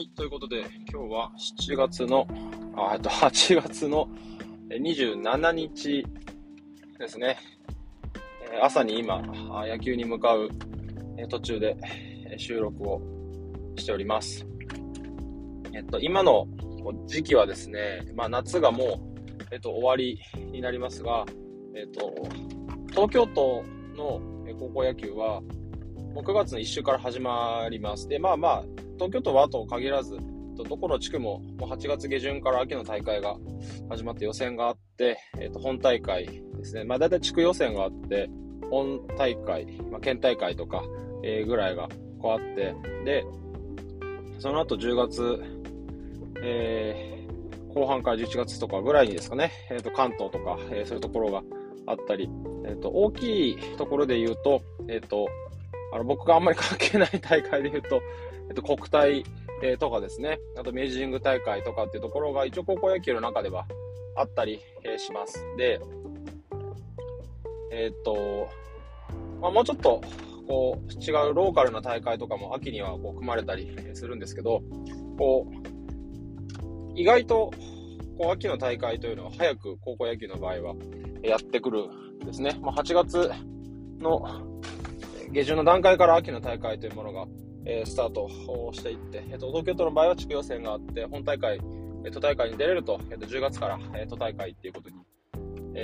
はい、ということで今日は8月の27日ですね。朝に今野球に向かう途中で収録をしております。今の時期はですね、夏がもう、終わりになりますが、東京都の高校野球はもう9月の1週から始まります。で、東京都はと限らず、どこの地区も8月下旬から秋の大会が始まって予選があって、本大会ですね。だいたい地区予選があって、本大会、県大会とか、ぐらいがこうあって、で、その後10月、後半から11月とかぐらいにですかね、関東とか、そういうところがあったり、大きいところで言うと、僕があんまり関係ない大会で言うと、国体とかですね、あと明治神宮大会とかっていうところが一応高校野球の中ではあったりします。で、もうちょっとこう違うローカルな大会とかも秋にはこう組まれたりするんですけど、こう意外とこう秋の大会というのは早く高校野球の場合はやってくるんですね。8月の下旬の段階から秋の大会というものがスタートをしていって、東京都の場合は地区予選があって、本大会、都大会に出れると、10月から都大会っていうことに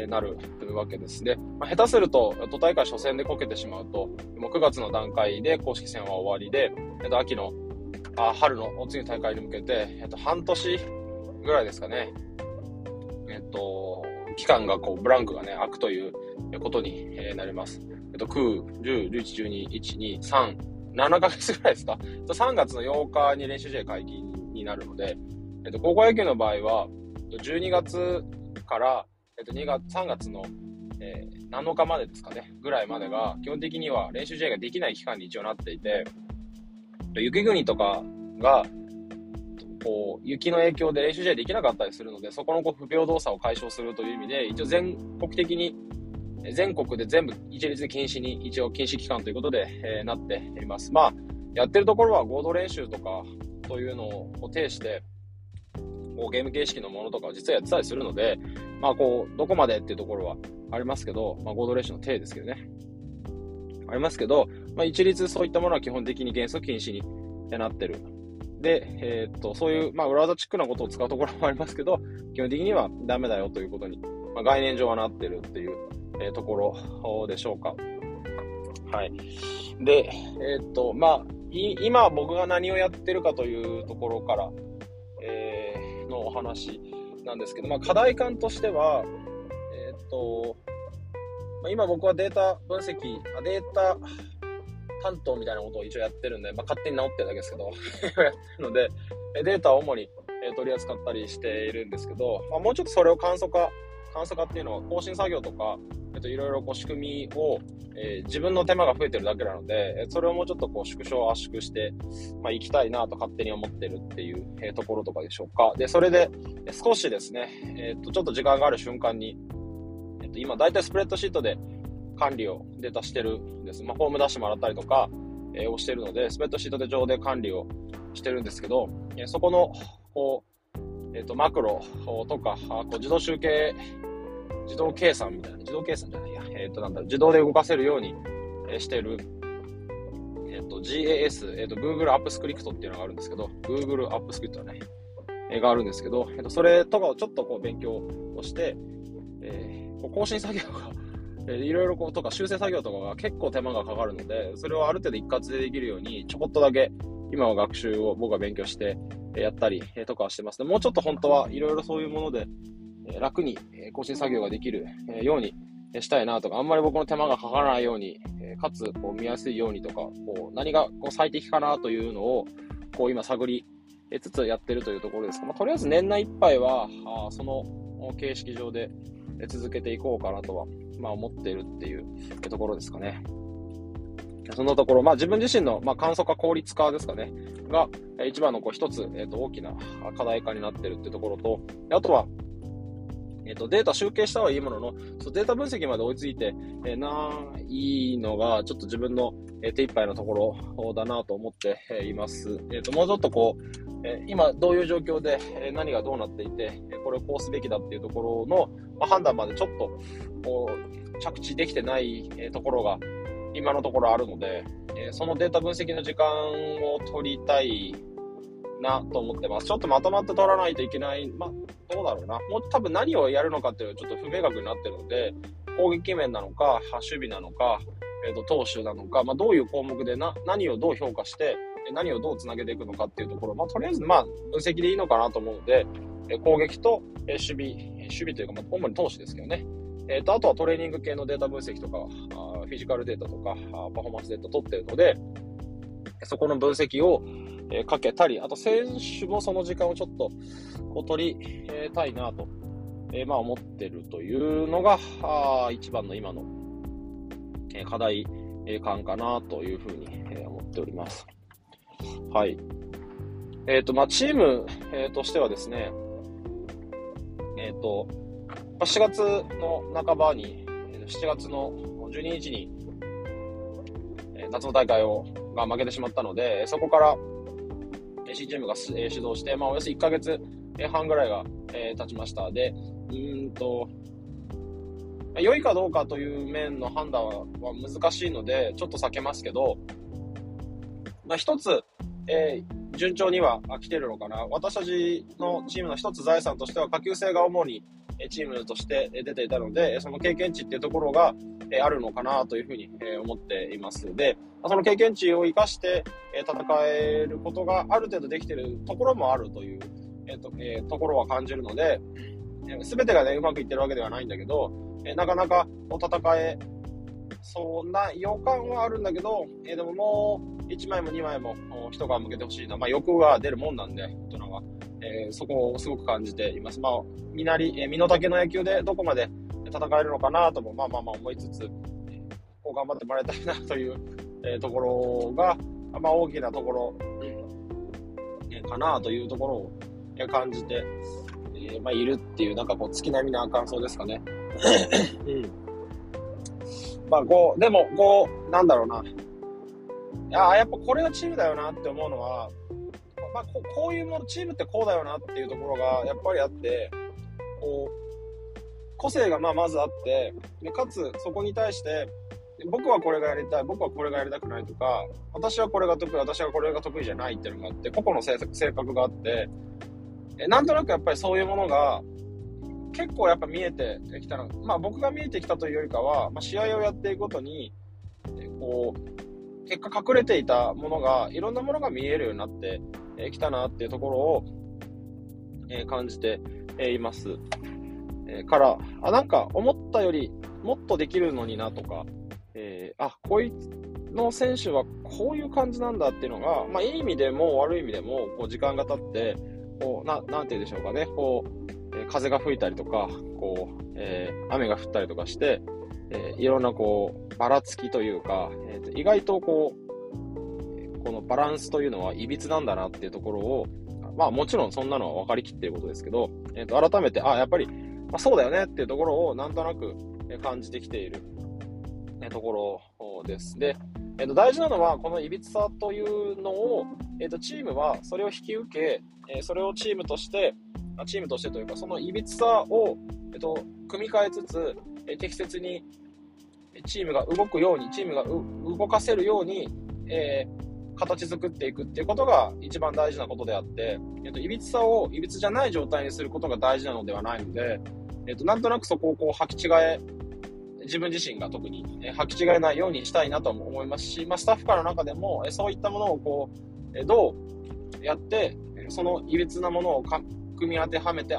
なるわけです。で、下手すると都大会初戦でこけてしまうと、もう9月の段階で公式戦は終わりで、春の次の大会に向けて、半年ぐらいですかね、期間がこうブランクがね、空くということになります。9、10、11、12、1、2、3、7ヶ月ぐらいですか。3月の8日に練習試合解禁になるので、高校野球の場合は、12月から、3月の、7日までですかね、ぐらいまでが、基本的には練習試合ができない期間に一応なっていて、雪国とかが、こう、雪の影響で練習試合できなかったりするので、そこのこう不平等さを解消するという意味で、一応全国で全部一律で禁止に、一応禁止期間ということで、なっています。やってるところは合同練習とかというのを呈して、ゲーム形式のものとかを実はやってたりするので、どこまでっていうところはありますけど、合同練習の呈ですけどね。ありますけど、一律そういったものは基本的に原則禁止になってる。で、そういう、裏技チックなことを使うところもありますけど、基本的にはダメだよということに、概念上はなってるっていう、ところでしょうか。はい。で、今僕が何をやってるかというところから、のお話なんですけど、課題感としては、今僕はデータ担当みたいなことを一応やってるんで、勝手に直ってるだけですけど、やってるので、データを主に取り扱ったりしているんですけど、もうちょっとそれを簡素化っていうのは更新作業とか、いろいろこう仕組みを、自分の手間が増えてるだけなので、それをもうちょっとこう圧縮して、いきたいなと勝手に思ってるっていう、ところとかでしょうか。で、それで少しですね、ちょっと時間がある瞬間に、今だいたいスプレッドシートで管理をデータしてるんです。フォーム出してもらったりとか、をしてるので、スプレッドシートで上で管理をしてるんですけど、そこのこうマクロとか自動計算みたいな自動で動かせるようにしてる、GAS、Google Apps Script っていうのがあるんですけど、Google Apps Script ね、があるんですけど、それとかをちょっとこう勉強をして、更新作業がいろいろこうとか修正作業とかが結構手間がかかるので、それをある程度一括でできるようにちょこっとだけ今は学習を僕が勉強してやったりとかはしてますね。もうちょっと本当はいろいろそういうもので楽に更新作業ができるようにしたいなとか、あんまり僕の手間がかからないように、かつこう見やすいようにとか、こう何がこう最適かなというのをこう今探りつつやってるというところです。とりあえず年内いっぱいはその形式上で続けていこうかなとは思っているっていうところですかね。そのところ、自分自身の、簡素化、効率化ですかね、が、一番のこう一つ、大きな課題化になっているっていうところと、あとは、データ集計したはいいものの、データ分析まで追いついてないのが、ちょっと自分の手一杯のところだなと思っています。もうちょっとこう、今どういう状況で何がどうなっていて、これをこうすべきだっていうところの判断までちょっと着地できてないところが今のところあるので、そのデータ分析の時間を取りたいなと思ってます。ちょっとまとまって取らないといけない。どうだろうな、もう多分何をやるのかっていうのはちょっと不明確になってるので、攻撃面なのか守備なのか、投手なのか、どういう項目で何をどう評価して何をどうつなげていくのかっていうところ、とりあえず分析でいいのかなと思うので、攻撃と守備というか、主に投手ですけどね、あとはトレーニング系のデータ分析とかフィジカルデータとかパフォーマンスデータ取ってるので、そこの分析をかけたり、あと選手もその時間をちょっと取りたいなと、思ってるというのが一番の今の課題感かなというふうに思っております。はい。チームとしてはですね、4月の半ばに7月の12日に夏の大会が負けてしまったので、そこからCチームが始動して、およそ1ヶ月半ぐらいが経ちました。で、良いかどうかという面の判断は難しいのでちょっと避けますけど、一つ、順調には来てるのかな。私たちのチームの一つ財産としては下級生が主にチームとして出ていたので、その経験値っていうところがあるのかなというふうに思っています。で、その経験値を生かして戦えることがある程度できているところもあるというところは感じるので、全てがねうまくいってるわけではないんだけど、なかなか戦えそんな予感はあるんだけど、でももう1枚も2枚も人が向けてほしいな、欲が出るもんなんで大人は、そこをすごく感じています。身の丈の野球でどこまで戦えるのかなとも思いつつ、頑張ってもらいたいなという、ところが、大きなところ、かなというところを感じて、いるっていう、月並みな感想ですかね。うん。でもなんだろうな、やっぱこれがチームだよなって思うのは、こういうもの、チームってこうだよなっていうところがやっぱりあって、個性がまずあって、でかつそこに対して僕はこれがやりたい、僕はこれがやりたくないとか、私はこれが得意、私はこれが得意じゃないっていうのがあって、個々の性格があって、なんとなくやっぱりそういうものが結構やっぱ見えてきたの、僕が見えてきたというよりかは、試合をやっていくごとに結果隠れていたものが、いろんなものが見えるようになってきたなっていうところを感じていますから、思ったよりもっとできるのになとか、こいつの選手はこういう感じなんだっていうのが、いい意味でも悪い意味でも時間が経ってなんて言うんでしょうかね、風が吹いたりとか雨が降ったりとかして、いろんなばらつきというか、意外とこのバランスというのはいびつなんだなっていうところを、もちろんそんなのは分かりきっていることですけど、改めてやっぱり、そうだよねっていうところをなんとなく感じてきているところです。で、大事なのはこのいびつさというのを、チームはそれを引き受け、それをチームとしてというか、そのいびつさを、組み替えつつ、適切にチームが動かせるように、形作っていくっていうことが一番大事なことであって、いびつさをいびつじゃない状態にすることが大事なのではないので、なんとなくそこを自分自身が特に履き違えないようにしたいなとも思いますし、スタッフからの中でもそういったものをどうやってそのいびつなものを組み当てはめて、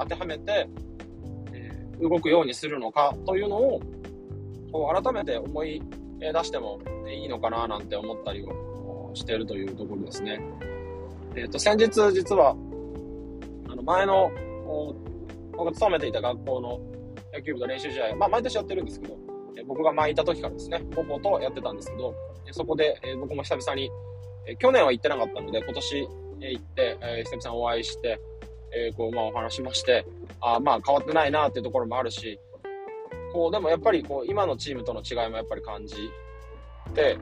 動くようにするのかというのを改めて思い出してもいいのかななんて思ったりをしているというところですね。先日実は前の僕が勤めていた学校の野球部の練習試合、毎年やってるんですけど、僕がいた時からですね、母校とやってたんですけど、そこで僕も久々に、去年は行ってなかったので今年行って、久々にお会いして、お話しまして、変わってないなっていうところもあるし、でもやっぱり今のチームとの違いもやっぱり感じて、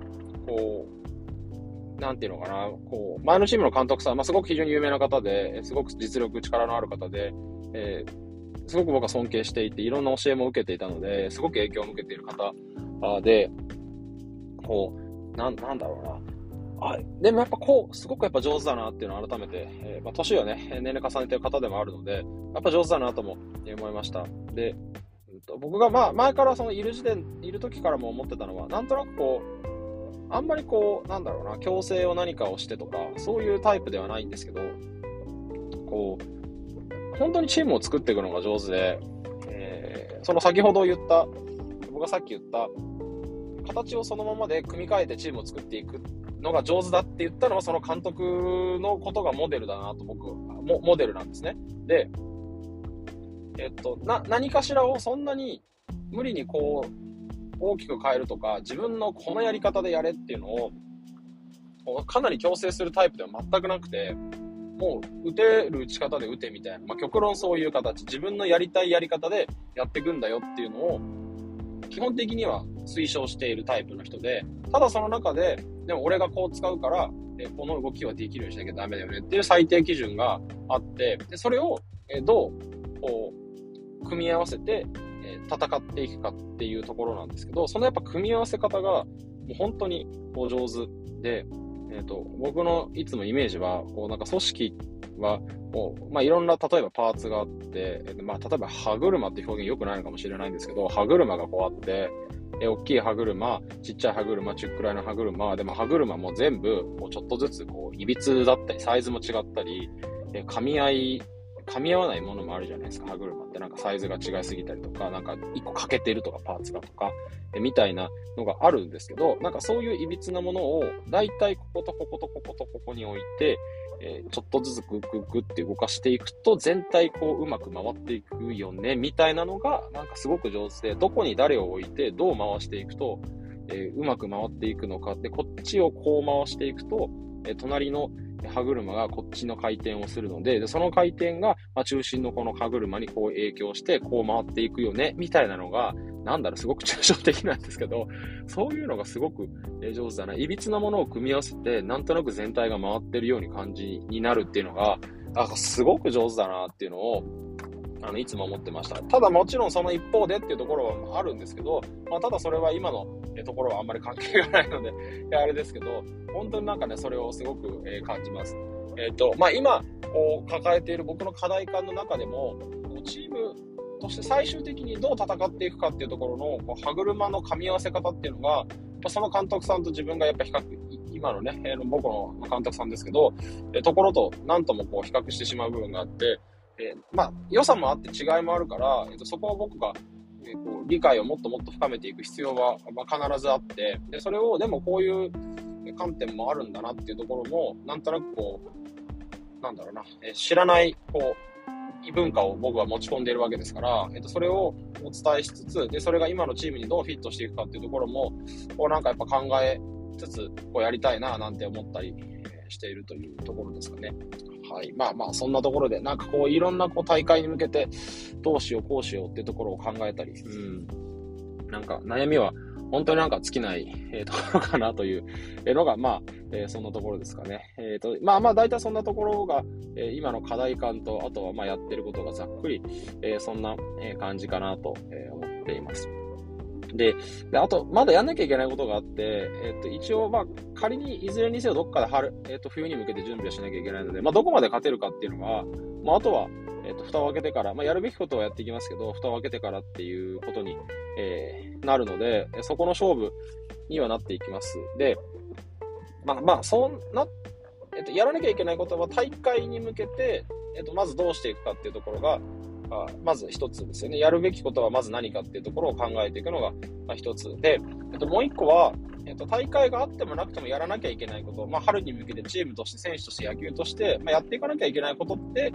なんていうのかな、こう前のチームの監督さん、すごく非常に有名な方で、すごく実力、力のある方で、すごく僕は尊敬していて、いろんな教えも受けていたので、すごく影響を受けている方で、こうなんだろうな、でもやっぱこうすごくやっぱ上手だなっていうのを改めて、年をね、年齢重ねている方でもあるので、やっぱ上手だなとも思いました。で、僕が前からそのいる時からも思ってたのは、なんとなくこうあんまりこうなんだろうな、強制を何かをしてとかそういうタイプではないんですけど、こう本当にチームを作っていくのが上手で、その先ほど言った僕がさっき言った形をそのままで組み替えてチームを作っていくのが上手だって言ったのは、その監督のことがモデルだなと、僕モデルなんですね。で、何かしらをそんなに無理にこう大きく変えるとか、自分のこのやり方でやれっていうのをかなり強制するタイプでは全くなくて、もう打てる打ち方で打てみたいな、極論そういう形、自分のやりたいやり方でやっていくんだよっていうのを基本的には推奨しているタイプの人で、ただその中ででも俺がこう使うからこの動きはできるようにしなきゃダメだよねっていう最低基準があって、でそれをどうこう組み合わせて戦っていくかっていうところなんですけど、そのやっぱ組み合わせ方がもう本当にお上手で、僕のいつもイメージはこうなんか組織はこう、いろんな例えばパーツがあって、例えば歯車って表現良くないのかもしれないんですけど、歯車がこうあって、大きい歯車、ちっちゃい歯車、中くらいの歯車で、歯車も全部こうちょっとずつこういびつだったりサイズも違ったり、噛み合わないものもあるじゃないですか。歯車ってなんかサイズが違いすぎたりとか、なんか1個欠けてるとかパーツがとかみたいなのがあるんですけど、なんかそういういびつなものをだいたいこことこことこことここに置いて、ちょっとずつグッグッグッって動かしていくと全体こううまく回っていくよねみたいなのがなんかすごく上手で、どこに誰を置いてどう回していくと、うまく回っていくのかで、こっちをこう回していくと、隣の歯車がこっちの回転をするので、その回転が中心のこの歯車にこう影響してこう回っていくよねみたいなのが、なんだろう、すごく抽象的なんですけど、そういうのがすごく上手だな、いびつなものを組み合わせてなんとなく全体が回ってるように感じになるっていうのがすごく上手だなっていうのをいつも思ってました。ただもちろんその一方でっていうところはあるんですけど、ただそれは今のところはあんまり関係がないのであれですけど、本当になんかね、それをすごく感じます。今抱えている僕の課題感の中でも、チームとして最終的にどう戦っていくかっていうところの歯車の噛み合わせ方っていうのが、その監督さんと自分がやっぱ比較、今のね僕の監督さんですけどところと何ともこう比較してしまう部分があって。良さもあって違いもあるから、そこは僕が、理解をもっともっと深めていく必要は、必ずあって、で、それを、でもこういう観点もあるんだなっていうところも、なんとなくこう、なんだろうな、知らない、異文化を僕は持ち込んでいるわけですから、それをお伝えしつつ、で、それが今のチームにどうフィットしていくかっていうところも、なんかやっぱ考えつつ、やりたいな、なんて思ったりしているというところですかね。はい、そんなところで、なんかこういろんな大会に向けてどうしようこうしようっていうところを考えたり、なんか悩みは本当になんか尽きないところかなというのがそんなところですかね。だいたいそんなところが今の課題感と、あとはやってることがざっくりそんな感じかなと思っています。で、あと、まだやんなきゃいけないことがあって、一応、仮にいずれにせよどっかで冬に向けて準備をしなきゃいけないので、どこまで勝てるかっていうのは、あとは、蓋を開けてから、やるべきことはやっていきますけど、蓋を開けてからっていうことに、なるので、そこの勝負にはなっていきます。で、やらなきゃいけないことは、大会に向けて、まずどうしていくかっていうところが、まず一つですよね。やるべきことはまず何かっていうところを考えていくのが一つで、もう一個は、大会があってもなくてもやらなきゃいけないこと、春に向けてチームとして選手として野球として、やっていかなきゃいけないことって、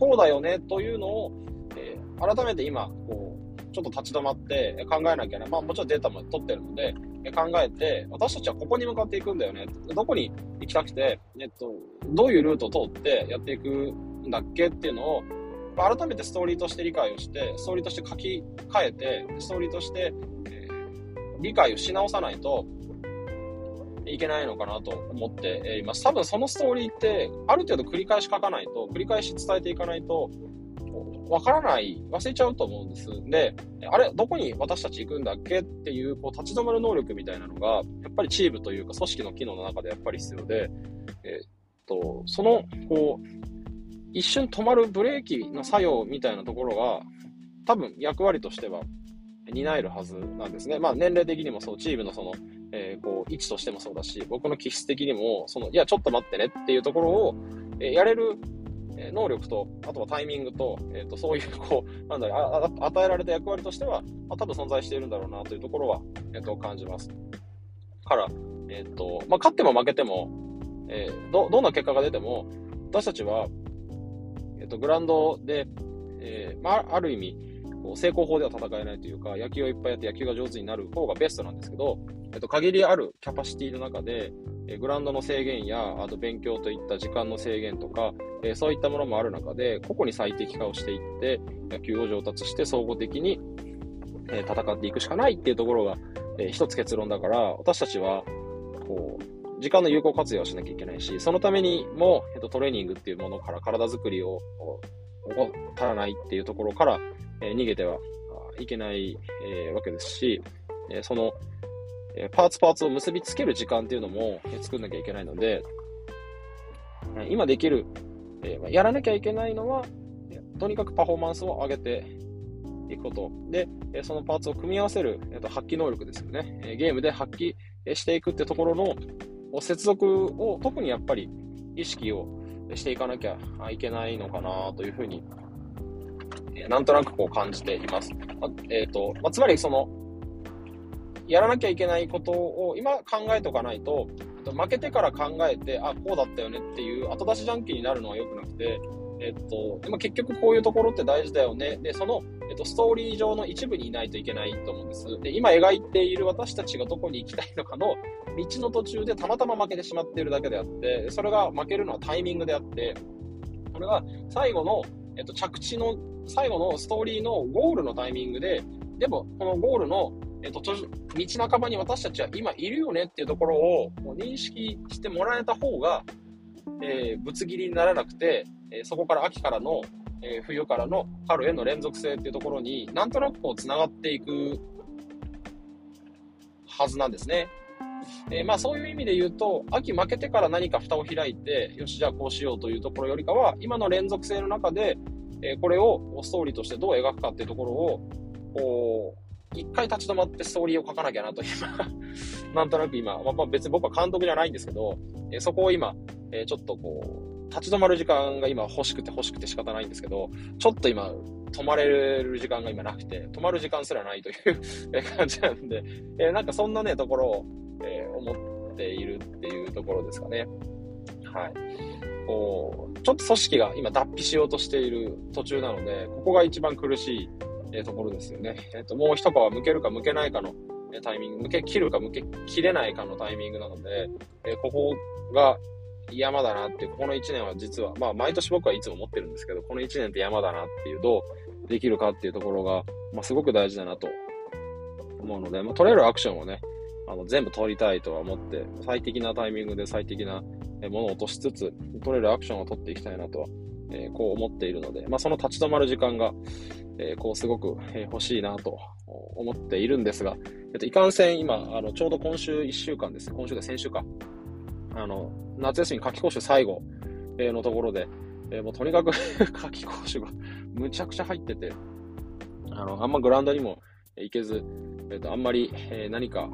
こうだよねというのを、改めて今ちょっと立ち止まって考えなきゃいけない。もちろんデータも取ってるので考えて、私たちはここに向かっていくんだよね、どこに行きたくて、どういうルートを通ってやっていくんだっけっていうのを改めてストーリーとして理解をして、ストーリーとして書き換えて、ストーリーとして、理解をし直さないと、いけないのかなと思っています。多分そのストーリーってある程度繰り返し書かないと、繰り返し伝えていかないとわからない、忘れちゃうと思うんです。で、あれどこに私たち行くんだっけっていう、こう立ち止まる能力みたいなのがやっぱりチームというか組織の機能の中でやっぱり必要で、そのこう一瞬止まるブレーキの作用みたいなところが多分役割としては担えるはずなんですね。まあ年齢的にもそう、チームのその、こう位置としてもそうだし、僕の気質的にもその、いやちょっと待ってねっていうところを、やれる能力と、あとはタイミングと、そういうこうなんだろう、与えられた役割としては、まあ、多分存在しているんだろうなというところは、感じます。から、まあ、勝っても負けても、どんな結果が出ても私たちは、グラウンドで、まあ、ある意味こう成功法では戦えないというか、野球をいっぱいやって野球が上手になる方がベストなんですけど、限りあるキャパシティの中でグラウンドの制限や、あと勉強といった時間の制限とか、そういったものもある中で個々に最適化をしていって野球を上達して総合的に戦っていくしかないっていうところが一つ結論だから、私たちはこう時間の有効活用をしなきゃいけないし、そのためにもトレーニングっていうものから体作りを足らないっていうところから逃げてはいけないわけですし、そのパーツを結びつける時間っていうのも作んなきゃいけないので、今できる、やらなきゃいけないのはとにかくパフォーマンスを上げていくことで、そのパーツを組み合わせる発揮能力ですよね。ゲームで発揮していくってところの接続を特にやっぱり意識をしていかなきゃいけないのかなというふうになんとなくこう感じています。つまりそのやらなきゃいけないことを今考えておかないと、負けてから考えて、あ、こうだったよねっていう後出しジャンキーになるのは良くなくて、でも結局こういうところって大事だよね。で、その、ストーリー上の一部にいないといけないと思うんです。で、今描いている私たちがどこに行きたいのかの道の途中でたまたま負けてしまっているだけであって、それが負けるのはタイミングであって、これは最後の、着地の、最後のストーリーのゴールのタイミングで、でもこのゴールの道半ばに私たちは今いるよねっていうところを認識してもらえた方が、ぶつ切りにならなくて、そこから秋からの、冬からの春への連続性っていうところになんとなくこうつながっていくはずなんですね。まあそういう意味で言うと、秋負けてから何か蓋を開いて、よしじゃあこうしようというところよりかは、今の連続性の中で、これをストーリーとしてどう描くかっていうところをこう一回立ち止まってストーリーを書かなきゃなとなんとなく今、まあ、別に僕は監督じゃないんですけど、そこを今、ちょっとこう立ち止まる時間が今欲しくて仕方ないんですけど、ちょっと今止まれる時間が今なくて、止まる時間すらないという感じなんで、なんかそんなねところを、思っているっていうところですかね。はい、こうちょっと組織が今脱皮しようとしている途中なので、ここが一番苦しいところですよね。もう一皮剥けるか剥けないかのタイミング、剥け切るか剥け切れないかのタイミングなので、ここが山だなって、この1年は実は、まあ毎年僕はいつも思ってるんですけど、この1年って山だなっていう、どうできるかっていうところが、まあ、すごく大事だなと思うので、まあ、取れるアクションをね、全部取りたいとは思って、最適なタイミングで最適なものを落としつつ、取れるアクションを取っていきたいなとは、こう思っているので、まあ、その立ち止まる時間が、こうすごく欲しいなと思っているんですが、いかんせん今ちょうど今週1週間です。今週で先週か。夏休み夏期講習最後のところで、もうとにかく夏期講習がむちゃくちゃ入ってて、あんまグラウンドにも行けず、あんまり何か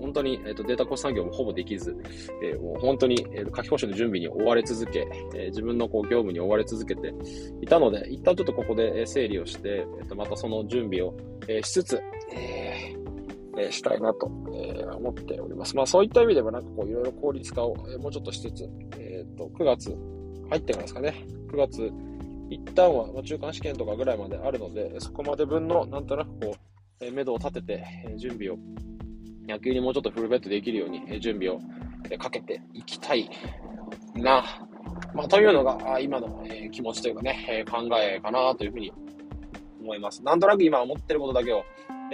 本当にデータコス作業もほぼできず、もう本当に夏期講習の準備に追われ続け、自分のこう業務に追われ続けていたので、一旦ちょっとここで整理をして、またその準備をしつつ、したいなと思っております。まあそういった意味ではなんかこういろいろ効率化をもうちょっとしつつ、9月入ってますかね。9月一旦は中間試験とかぐらいまであるので、そこまで分のなんとなくこう目処を立てて準備を、野球にもうちょっとフルベットできるように準備をかけていきたいな、まあ、というのが今の気持ちというかね、考えかなというふうに思います。なんとなく今思ってることだけを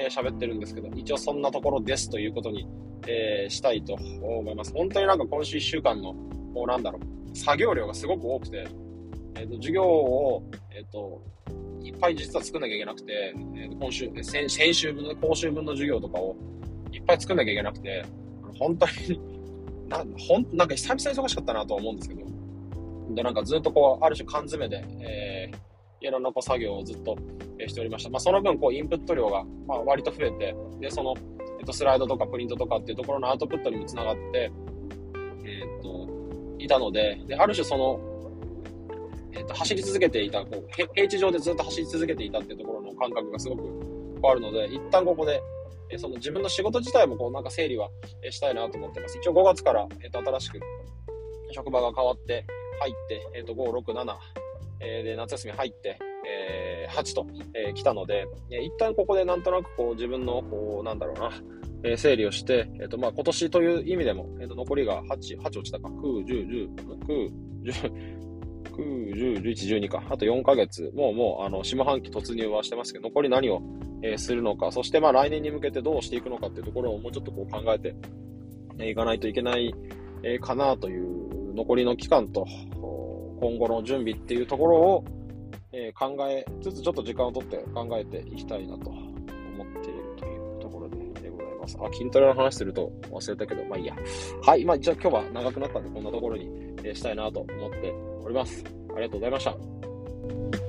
喋ってるんですけど、一応そんなところですということに、したいと思います。本当になんか今週1週間の作業量がすごく多くて、授業を、いっぱい実は作んなきゃいけなくて、先週分の今週分の授業とかをいっぱい作んなきゃいけなくて、本当になんか久々に忙しかったなと思うんですけど、でなんかずっとこうある種缶詰で、いろんなこう作業をずっとしておりました。まあ、その分こうインプット量がまあ割と増えて、でその、スライドとかプリントとかっていうところのアウトプットにもつながって、いたので、である種その、走り続けていたこう平地上でずっと走り続けていたっていうところの感覚がすごくあるので、一旦ここでその自分の仕事自体もこうなんか整理はしたいなと思ってます。一応5月から新しく職場が変わって入って、5、6、7で夏休み入って、8と来たので、一旦ここでなんとなくこう自分のこうなんだろうな、整理をして、まあ今年という意味でも、残りが8落ちたか、9、10、10、10、9、10、11、12か、あと4ヶ月、もう下半期突入はしてますけど、残り何をするのか、そしてまあ来年に向けてどうしていくのかっていうところをもうちょっとこう考えていかないといけないかなという残りの期間と今後の準備っていうところを考えつつ、ちょっと時間をとって考えていきたいなと思っているというところでございます。あ、筋トレの話すると忘れたけど、まあいいや。はい、まあ一応今日は長くなったんでこんなところにしたいなと思っております。ありがとうございました。